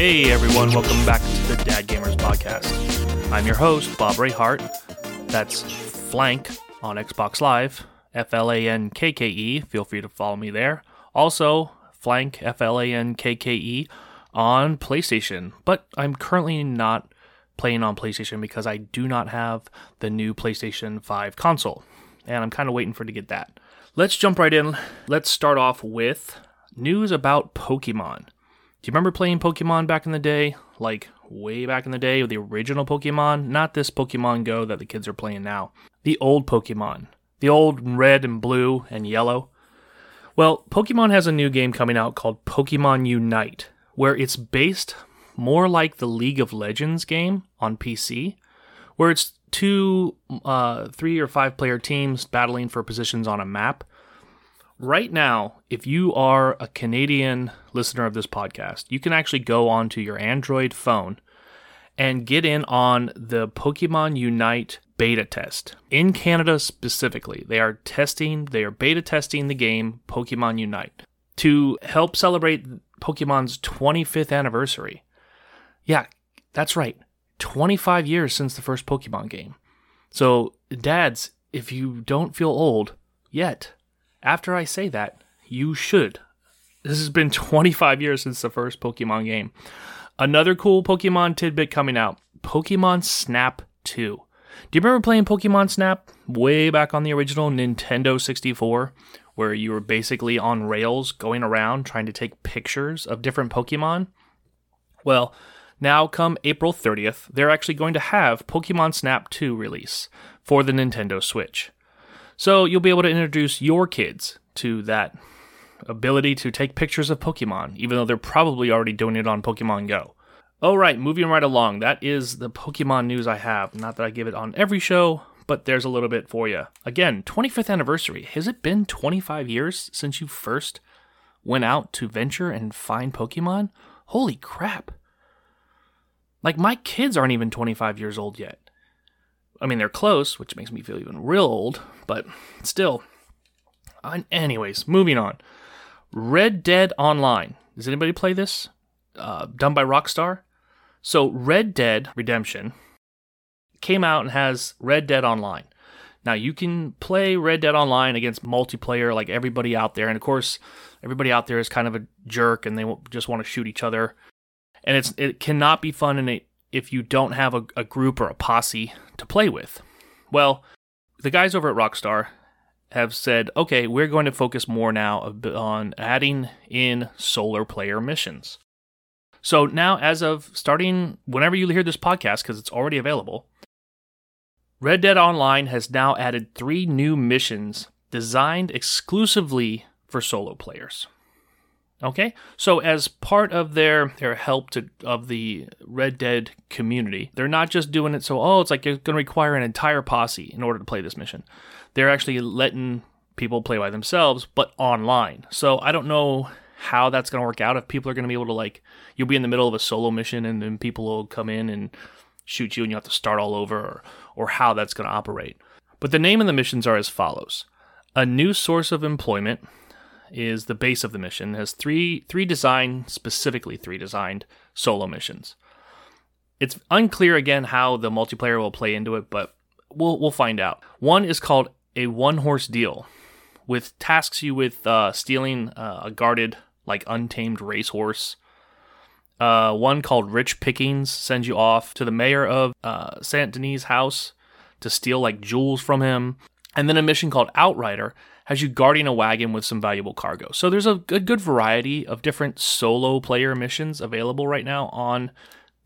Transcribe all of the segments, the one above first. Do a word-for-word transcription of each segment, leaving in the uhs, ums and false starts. Hey everyone, welcome back to the Dad Gamers Podcast. I'm your host, Bob Rayhart. That's Flank on Xbox Live, F L A N K K E. Feel free to follow me there. Also, Flank, F L A N K K E, on PlayStation. But I'm currently not playing on PlayStation because I do not have the new PlayStation five console. And I'm kind of waiting for it to get that. Let's jump right in. Let's start off with news about Pokemon. Do you remember playing Pokemon back in the day? Like, way back in the day, with the original Pokemon? Not this Pokemon Go that the kids are playing now. The old Pokemon. The old red and blue and yellow. Well, Pokemon has a new game coming out called Pokemon Unite, where it's based more like the League of Legends game on P C, where it's two, uh, three or five player teams battling for positions on a map. Right now, if you are a Canadian listener of this podcast, you can actually go onto your Android phone and get in on the Pokemon Unite beta test. In Canada specifically, they are testing, they are beta testing the game Pokemon Unite to help celebrate Pokemon's twenty-fifth anniversary. Yeah, that's right. twenty-five years since the first Pokemon game. So, dads, if you don't feel old yet, after I say that, you should. This has been twenty-five years since the first Pokemon game. Another cool Pokemon tidbit coming out. Pokemon Snap two. Do you remember playing Pokemon Snap way back on the original Nintendo sixty-four, where you were basically on rails going around trying to take pictures of different Pokemon? Well, now come April thirtieth, they're actually going to have Pokemon Snap two release for the Nintendo Switch. So you'll be able to introduce your kids to that ability to take pictures of Pokemon, even though they're probably already doing it on Pokemon Go. All right, moving right along. That is the Pokemon news I have. Not that I give it on every show, but there's a little bit for you. Again, twenty-fifth anniversary. Has it been twenty-five years since you first went out to venture and find Pokemon? Holy crap. Like, my kids aren't even twenty-five years old yet. I mean, they're close, which makes me feel even real old, but still. Anyways, moving on. Red Dead Online. Does anybody play this? Uh, done by Rockstar? So, Red Dead Redemption came out and has Red Dead Online. Now, you can play Red Dead Online against multiplayer like everybody out there. And, of course, everybody out there is kind of a jerk and they just want to shoot each other. And it's it cannot be fun in a if you don't have a, a group or a posse to play with. Well, the guys over at Rockstar have said, okay, we're going to focus more now on adding in solo player missions. So now, as of starting, whenever you hear this podcast, because it's already available, Red Dead Online has now added three new missions designed exclusively for solo players. Okay, so as part of their, their help to of the Red Dead community, they're not just doing it so, oh, it's like you're going to require an entire posse in order to play this mission. They're actually letting people play by themselves, but online. So I don't know how that's going to work out, if people are going to be able to, like, you'll be in the middle of a solo mission and then people will come in and shoot you and you have to start all over, or, or how that's going to operate. But the name of the missions are as follows. A new source of employment is the base of the mission. It has three three designed, specifically three designed solo missions. It's unclear again how the multiplayer will play into it, but we'll we'll find out. One is called a one-horse deal, with tasks you with uh, stealing uh, a guarded, like untamed racehorse. Uh, one called Rich Pickings sends you off to the mayor of uh, Saint Denis' house to steal like jewels from him, and then a mission called Outrider has you guarding a wagon with some valuable cargo. So there's a good variety of different solo player missions available right now on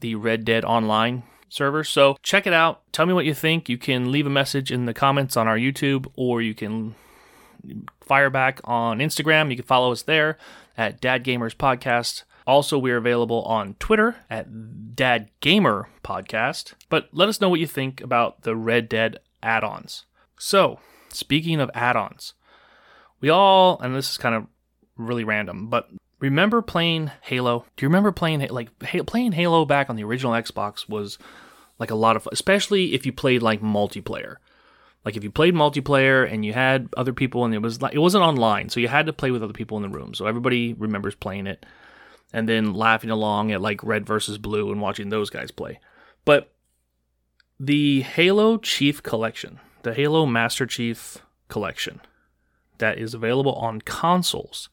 the Red Dead Online server. So check it out. Tell me what you think. You can leave a message in the comments on our YouTube, or you can fire back on Instagram. You can follow us there at Dad Gamers Podcast. Also, we're available on Twitter at Dad Gamer Podcast. But let us know what you think about the Red Dead add-ons. So, speaking of add-ons, we all, and this is kind of really random, but remember playing Halo? Do you remember playing, like, playing Halo back on the original Xbox was, like, a lot of fun, especially if you played, like, multiplayer. Like, if you played multiplayer and you had other people and it was, like, it wasn't online, so you had to play with other people in the room, so everybody remembers playing it. and then laughing along at like Red versus Blue and watching those guys play. But the Halo Chief Collection, the Halo Master Chief Collection that is available on consoles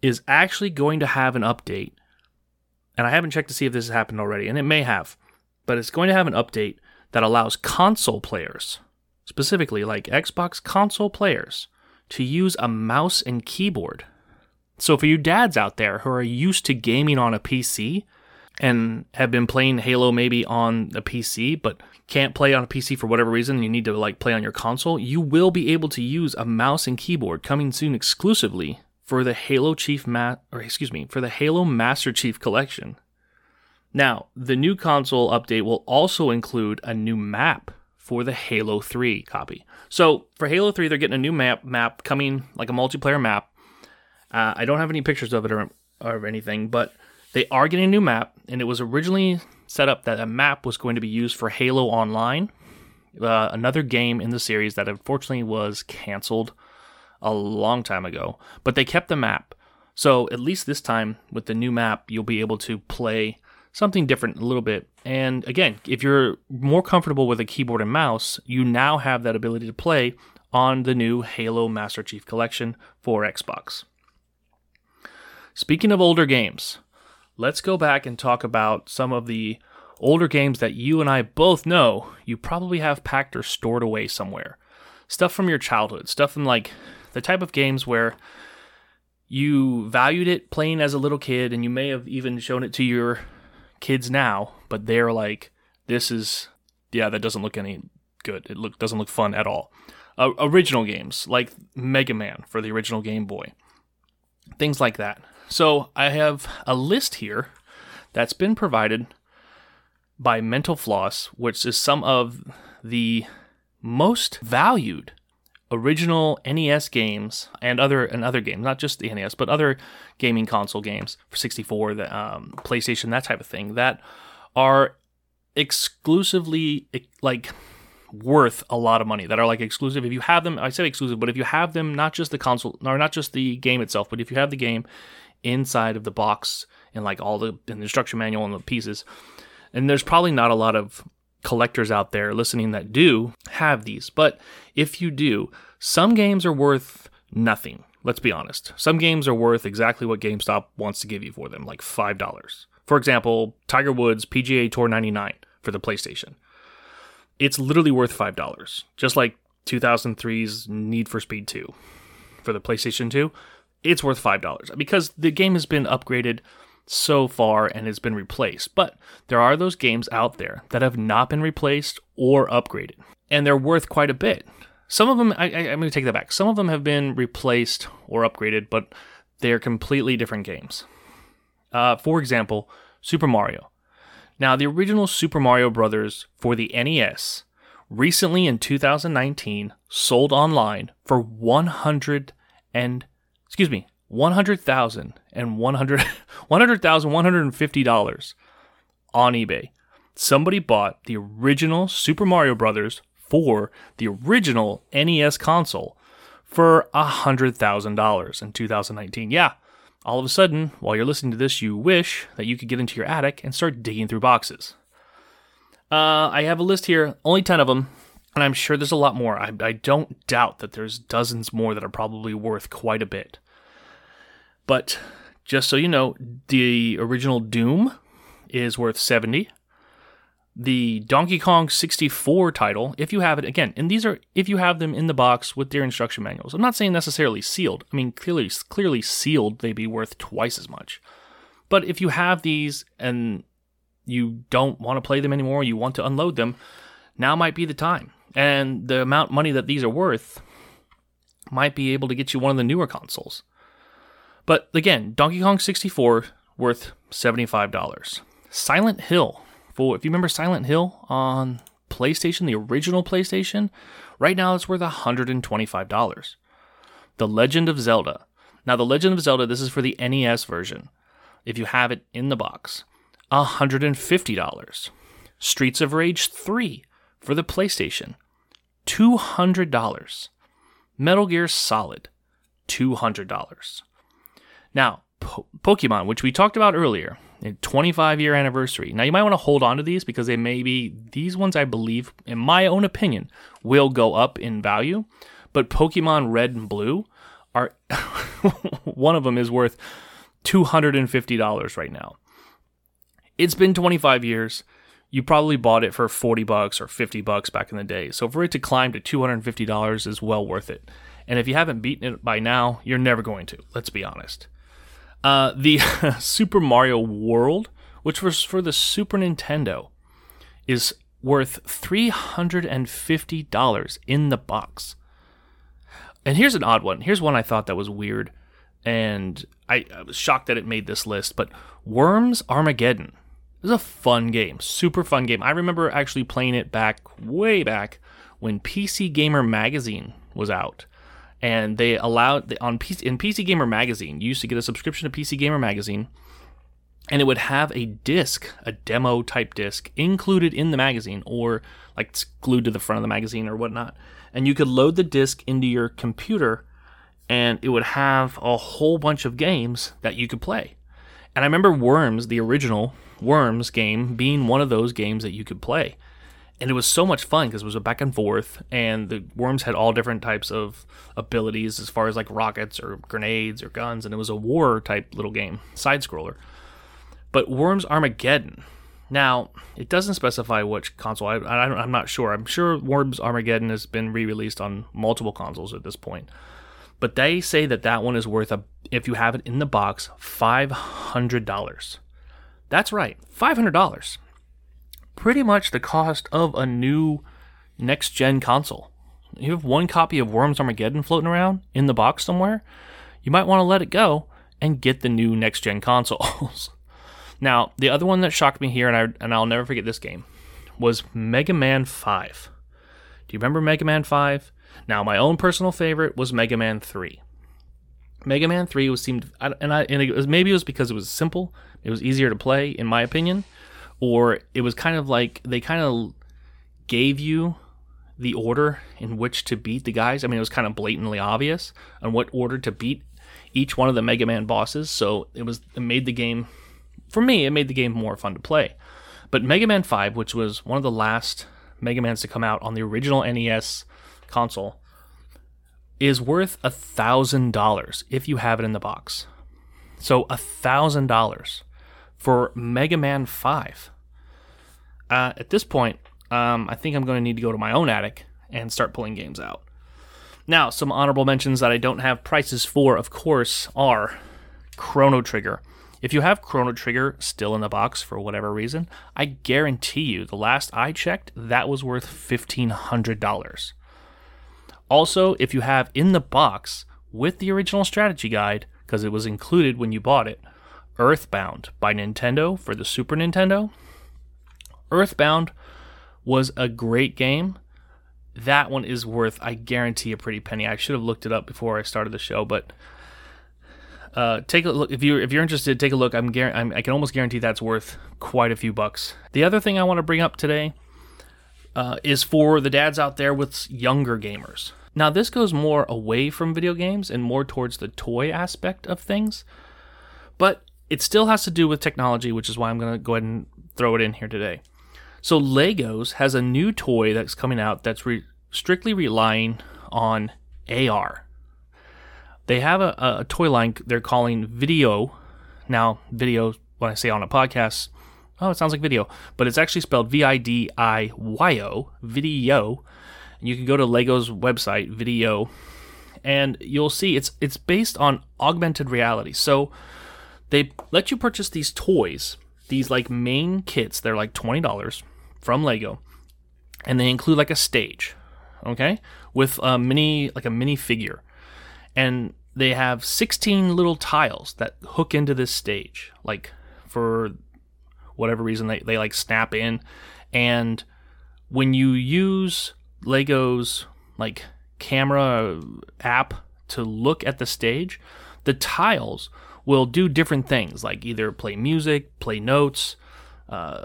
is actually going to have an update. And I haven't checked to see if this has happened already, and it may have, but it's going to have an update that allows console players, specifically like Xbox console players, to use a mouse and keyboard. So for you dads out there who are used to gaming on a P C and have been playing Halo maybe on a P C, but can't play on a P C for whatever reason, and you need to like play on your console, you will be able to use a mouse and keyboard coming soon exclusively for the Halo Chief Ma- or excuse me, for the Halo Master Chief Collection. Now, the new console update will also include a new map for the Halo three copy. So for Halo three, they're getting a new map map coming, like a multiplayer map. Uh, I don't have any pictures of it or, or anything, but they are getting a new map, and it was originally set up that a map was going to be used for Halo Online, uh, another game in the series that unfortunately was canceled a long time ago, but they kept the map. So at least this time with the new map, you'll be able to play something different a little bit. And again, if you're more comfortable with a keyboard and mouse, you now have that ability to play on the new Halo Master Chief Collection for Xbox. Speaking of older games, let's go back and talk about some of the older games that you and I both know you probably have packed or stored away somewhere. Stuff from your childhood, stuff from like the type of games where you valued it playing as a little kid, and you may have even shown it to your kids now, but they're like, this is, yeah, that doesn't look any good. It look doesn't look fun at all. Uh, original games, like Mega Man for the original Game Boy. Things like that. So I have a list here that's been provided by Mental Floss, which is some of the most valued original N E S games and other and other games, not just the N E S, but other gaming console games for sixty-four, the um, PlayStation, that type of thing, that are exclusively like worth a lot of money, that are like exclusive. If you have them, I said exclusive, but if you have them, not just the console, or not just the game itself, but if you have the game inside of the box and like all the, and the instruction manual and the pieces, and there's probably not a lot of collectors out there listening that do have these, but if you do, some games are worth nothing. Let's be honest. Some games are worth exactly what GameStop wants to give you for them, like five dollars. For example, Tiger Woods P G A Tour ninety-nine for the PlayStation. It's literally worth five dollars, just like two thousand three's Need for Speed two for the PlayStation two. It's worth five dollars because the game has been upgraded so far and has been replaced. But there are those games out there that have not been replaced or upgraded, and they're worth quite a bit. Some of them, I, I, I'm going to take that back. Some of them have been replaced or upgraded, but they're completely different games. Uh, for example, Super Mario. Now, the original Super Mario Brothers for the N E S recently in two thousand nineteen sold online for one hundred and excuse me, one hundred thousand dollars and one hundred thousand one hundred fifty dollars on eBay. Somebody bought the original Super Mario Brothers for the original N E S console for one hundred thousand dollars in two thousand nineteen. Yeah. All of a sudden, while you're listening to this, you wish that you could get into your attic and start digging through boxes. Uh, I have a list here, only ten of them, and I'm sure there's a lot more. I, I don't doubt that there's dozens more that are probably worth quite a bit. But just so you know, the original Doom is worth seventy dollars. The Donkey Kong sixty-four title, if you have it, again, and these are if you have them in the box with their instruction manuals. I'm not saying necessarily sealed. I mean, clearly, clearly sealed, they'd be worth twice as much. But if you have these and you don't want to play them anymore, you want to unload them, now might be the time. And the amount of money that these are worth might be able to get you one of the newer consoles. But again, Donkey Kong sixty-four worth seventy-five dollars. Silent Hill. If you remember Silent Hill on PlayStation, the original PlayStation, right now it's worth one hundred twenty-five dollars. The Legend of Zelda. Now, The Legend of Zelda, this is for the N E S version. If you have it in the box, one hundred fifty dollars. Streets of Rage three for the PlayStation, two hundred dollars. Metal Gear Solid, two hundred dollars. Now, po- Pokemon, which we talked about earlier, a twenty-five year anniversary. Now, you might want to hold on to these because they may be, these ones, I believe, in my own opinion, will go up in value. But Pokemon Red and Blue are, one of them is worth two hundred fifty dollars right now. It's been twenty-five years. You probably bought it for forty bucks or fifty bucks back in the day. So for it to climb to two hundred fifty dollars is well worth it. And if you haven't beaten it by now, you're never going to, let's be honest. Uh, the Super Mario World, which was for the Super Nintendo, is worth three hundred fifty dollars in the box. And here's an odd one. Here's one I thought that was weird, and I, I was shocked that it made this list, but Worms Armageddon. It was a fun game, super fun game. I remember actually playing it back, way back, when P C Gamer Magazine was out. And they allowed, on P C, in P C Gamer Magazine, you used to get a subscription to P C Gamer Magazine, and it would have a disc, a demo-type disc, included in the magazine, or like glued to the front of the magazine or whatnot. And you could load the disc into your computer, and it would have a whole bunch of games that you could play. And I remember Worms, the original Worms game, being one of those games that you could play. And it was so much fun because it was a back and forth, and the Worms had all different types of abilities as far as like rockets or grenades or guns, and it was a war type little game, side-scroller. But Worms Armageddon, now, it doesn't specify which console, I, I, I'm not sure. I'm sure Worms Armageddon has been re-released on multiple consoles at this point. But they say that that one is worth, a, if you have it in the box, five hundred dollars. That's right, five hundred dollars. Pretty much the cost of a new next-gen console. You have one copy of Worms Armageddon floating around in the box somewhere, you might want to let it go and get the new next-gen consoles. Now, the other one that shocked me here, and, I, and I'll never forget this game, was Mega Man five. Do you remember Mega Man five? Now, my own personal favorite was Mega Man three. Mega Man three was seemed, and I and it was, maybe it was because it was simple, it was easier to play, in my opinion, or it was kind of like they kind of gave you the order in which to beat the guys. I mean, it was kind of blatantly obvious on what order to beat each one of the Mega Man bosses, so it was it made the game, for me, it made the game more fun to play. But Mega Man five, which was one of the last Mega Mans to come out on the original N E S console, is worth a thousand dollars if you have it in the box. So a thousand dollars for Mega Man five. Uh, at this point, um, I think I'm going to need to go to my own attic and start pulling games out. Now, some honorable mentions that I don't have prices for, of course, are Chrono Trigger. If you have Chrono Trigger still in the box for whatever reason, I guarantee you, the last I checked, that was worth fifteen hundred dollars. Also, if you have in the box, with the original strategy guide, because it was included when you bought it, Earthbound by Nintendo for the Super Nintendo. Earthbound was a great game. That one is worth, I guarantee, a pretty penny. I should have looked it up before I started the show, but uh, take a look if you if you're interested. Take a look. I'm, gar- I'm I can almost guarantee that's worth quite a few bucks. The other thing I want to bring up today Uh, is for the dads out there with younger gamers. Now, this goes more away from video games and more towards the toy aspect of things, but it still has to do with technology, which is why I'm going to go ahead and throw it in here today. So Legos has a new toy that's coming out that's re- strictly relying on A R. They have a, a toy line they're calling VIDIYO. Now, video, when I say on a podcast, oh, it sounds like video, but it's actually spelled V I D I Y O, VIDIYO. You can go to Lego's website, VIDIYO, and you'll see it's it's based on augmented reality. So they let you purchase these toys, these like main kits. They're like twenty dollars from Lego, and they include like a stage, okay, with a mini like a mini figure, and they have sixteen little tiles that hook into this stage, like for whatever reason they, they like snap in. And when you use Lego's like camera app to look at the stage, the tiles will do different things, like either play music, play notes, uh,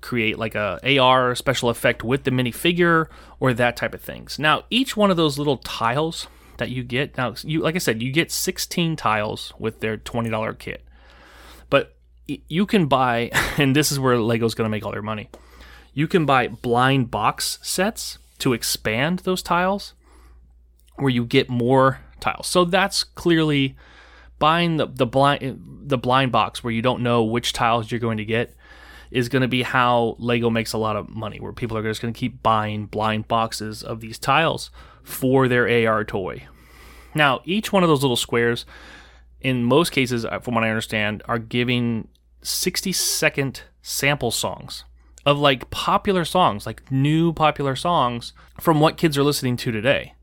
create like a A R special effect with the minifigure, or that type of things. Now, each one of those little tiles that you get, now you, like I said, you get sixteen tiles with their twenty dollars kit. But you can buy, and this is where Lego's going to make all their money, you can buy blind box sets to expand those tiles where you get more tiles. So that's clearly buying the, the blind the blind box where you don't know which tiles you're going to get is going to be how Lego makes a lot of money, where people are just going to keep buying blind boxes of these tiles for their A R toy. Now, each one of those little squares, in most cases, from what I understand, are giving sixty-second sample songs of like popular songs, like new popular songs from what kids are listening to today.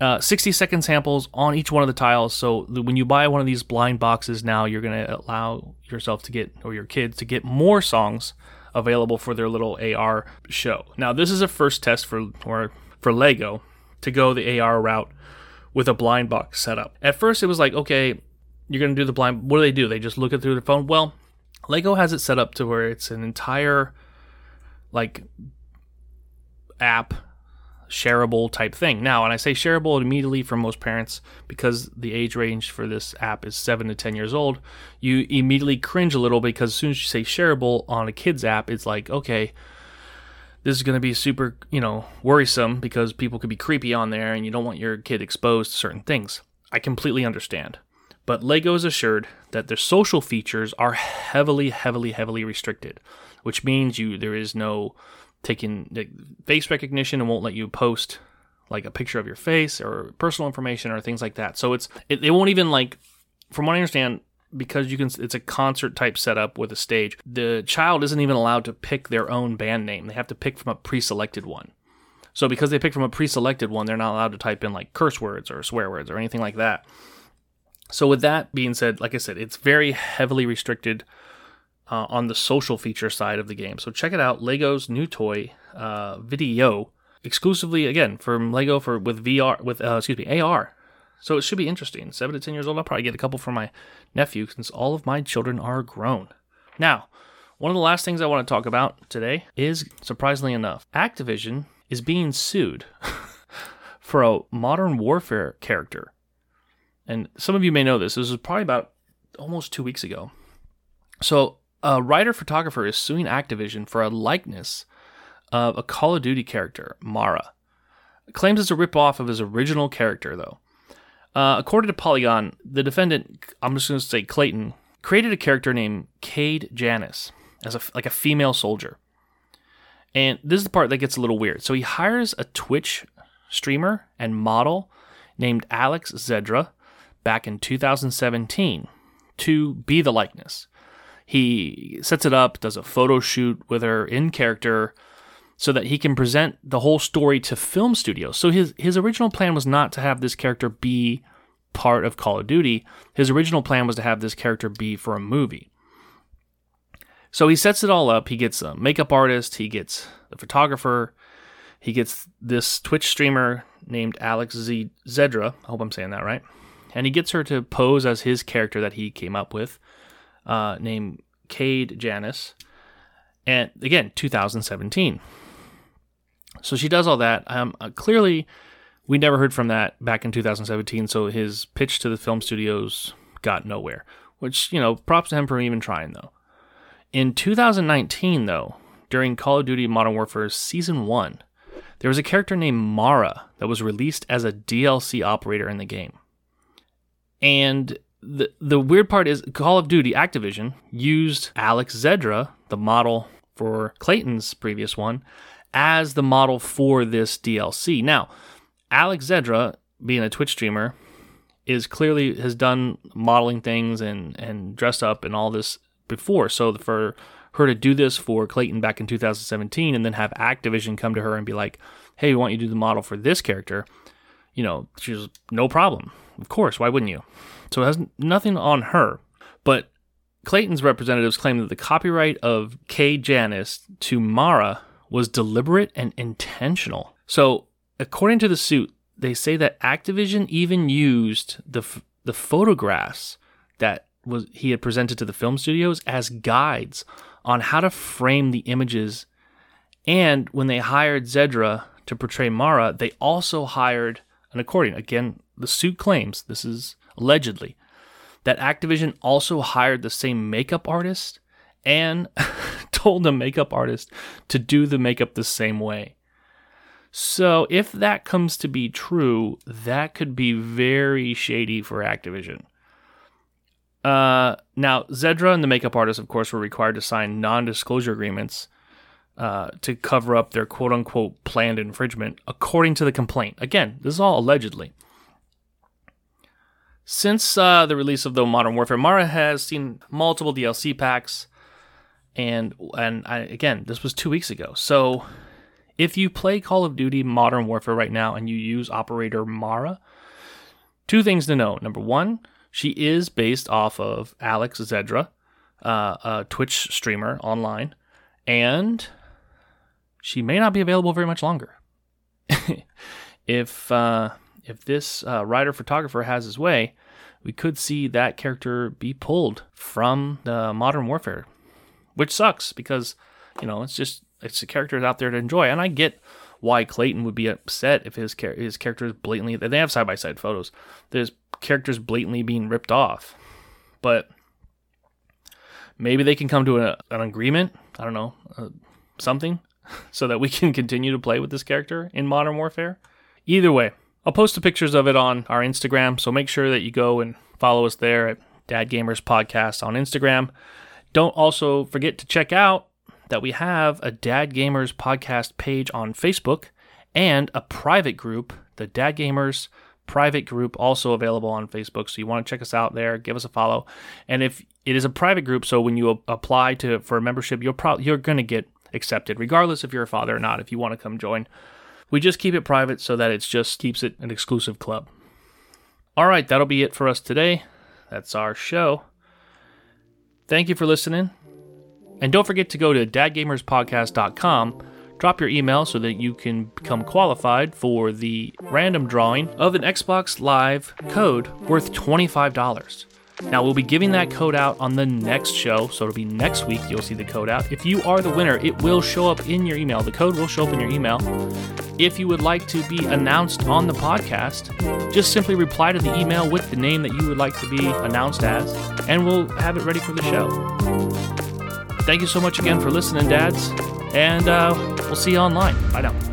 Uh, sixty-second samples on each one of the tiles. So when you buy one of these blind boxes now, you're going to allow yourself to get, or your kids to get, more songs available for their little A R show. Now, this is a first test for or for Lego to go the A R route with a blind box setup. At first, it was like, okay, you're going to do the blind. What do they do? They just look it through their phone. Well, Lego has it set up to where it's an entire like app, shareable type thing. Now, and I say shareable immediately for most parents because the age range for this app is seven to ten years old. You immediately cringe a little because as soon as you say shareable on a kid's app, it's like, okay, this is going to be super, you know, worrisome because people could be creepy on there and you don't want your kid exposed to certain things. I completely understand. But Lego is assured that their social features are heavily, heavily, heavily restricted, which means you there is no taking face recognition and won't let you post like a picture of your face or personal information or things like that. So it's it, they won't even like, from what I understand, because you can, it's a concert type setup with a stage. The child isn't even allowed to pick their own band name. They have to pick from a pre-selected one. So because they pick from a pre-selected one, they're not allowed to type in like curse words or swear words or anything like that. So with that being said, like I said, it's very heavily restricted uh, on the social feature side of the game. So check it out, Lego's new toy, uh, VIDIYO, exclusively again from Lego for with V R with uh, excuse me A R. So it should be interesting. Seven to ten years old, I'll probably get a couple for my nephew since all of my children are grown. Now, one of the last things I want to talk about today is, surprisingly enough, Activision is being sued for a Modern Warfare character. And some of you may know this. This was probably about almost two weeks ago. So a writer-photographer is suing Activision for a likeness of a Call of Duty character, Mara. It claims it's a ripoff of his original character, though. Uh, according to Polygon, the defendant, I'm just going to say Clayton, created a character named Cade Janice as a, like a female soldier. And this is the part that gets a little weird. So he hires a Twitch streamer and model named Alex Zedra back in two thousand seventeen to be the likeness. He sets it up, does a photo shoot with her in character so that he can present the whole story to film studios. So his, his original plan was not to have this character be part of Call of Duty. His original plan was to have this character be for a movie. So he sets it all up. He gets a makeup artist. He gets a photographer. He gets this Twitch streamer named Alex Z- Zedra. I hope I'm saying that right. And he gets her to pose as his character that he came up with, uh, named Cade Janice. And again, two thousand seventeen. So she does all that. Um, uh, clearly, we never heard from that back in two thousand seventeen, so his pitch to the film studios got nowhere, which, you know, props to him for even trying, though. In two thousand nineteen, though, during Call of Duty Modern Warfare Season one, there was a character named Mara that was released as a D L C operator in the game. And the the weird part is Call of Duty Activision used Alex Zedra, the model for Clayton's previous one, as the model for this D L C. Now, Alex Zedra, being a Twitch streamer, is clearly has done modeling things and, and dressed up and all this before. So for her to do this for Clayton back in two thousand seventeen and then have Activision come to her and be like, hey, we want you to do the model for this character, you know, she was no problem. Of course, why wouldn't you? So it has nothing on her. But Clayton's representatives claim that the copyright of Cade Janice to Mara was deliberate and intentional. So, according to the suit, they say that Activision even used the f- the photographs that was he had presented to the film studios as guides on how to frame the images. And when they hired Zedra to portray Mara, they also hired an accordion. Again, the suit claims, this is allegedly, that Activision also hired the same makeup artist and told the makeup artist to do the makeup the same way. So if that comes to be true, that could be very shady for Activision. Uh, now, Zedra and the makeup artist, of course, were required to sign non-disclosure agreements uh, to cover up their quote-unquote planned infringement, according to the complaint. Again, this is all allegedly. Since uh, the release of the Modern Warfare, Mara has seen multiple D L C packs, and and I, again, this was two weeks ago. So if you play Call of Duty Modern Warfare right now and you use Operator Mara, two things to know. Number one, she is based off of Alex Zedra, uh, a Twitch streamer online, and she may not be available very much longer. If uh, if this uh, writer photographer has his way, we could see that character be pulled from the Modern Warfare, which sucks because, you know, it's just it's a character out there to enjoy, and I get why Clayton would be upset if his char- his character is blatantly... They have side-by-side photos. There's characters blatantly being ripped off. But maybe they can come to a, an agreement. I don't know. Uh, something. So that we can continue to play with this character in Modern Warfare. Either way, I'll post the pictures of it on our Instagram. So make sure that you go and follow us there at Dad Gamers Podcast on Instagram. Don't also forget to check out that we have a Dad Gamers Podcast page on Facebook and a private group, the Dad Gamers private group, also available on Facebook. So you want to check us out there, give us a follow. And if it is a private group, so when you apply to for a membership, you'll pro- you're going to get accepted, regardless if you're a father or not, if you want to come join. We just keep it private so that it just keeps it an exclusive club. All right, that'll be it for us today. That's our show. Thank you for listening. And don't forget to go to dad gamers podcast dot com, drop your email so that you can become qualified for the random drawing of an Xbox Live code worth twenty-five dollars. Now, we'll be giving that code out on the next show, so it'll be next week you'll see the code out. If you are the winner, it will show up in your email. The code will show up in your email. If you would like to be announced on the podcast, just simply reply to the email with the name that you would like to be announced as, and we'll have it ready for the show. Thank you so much again for listening, dads, and uh, we'll see you online. Bye now.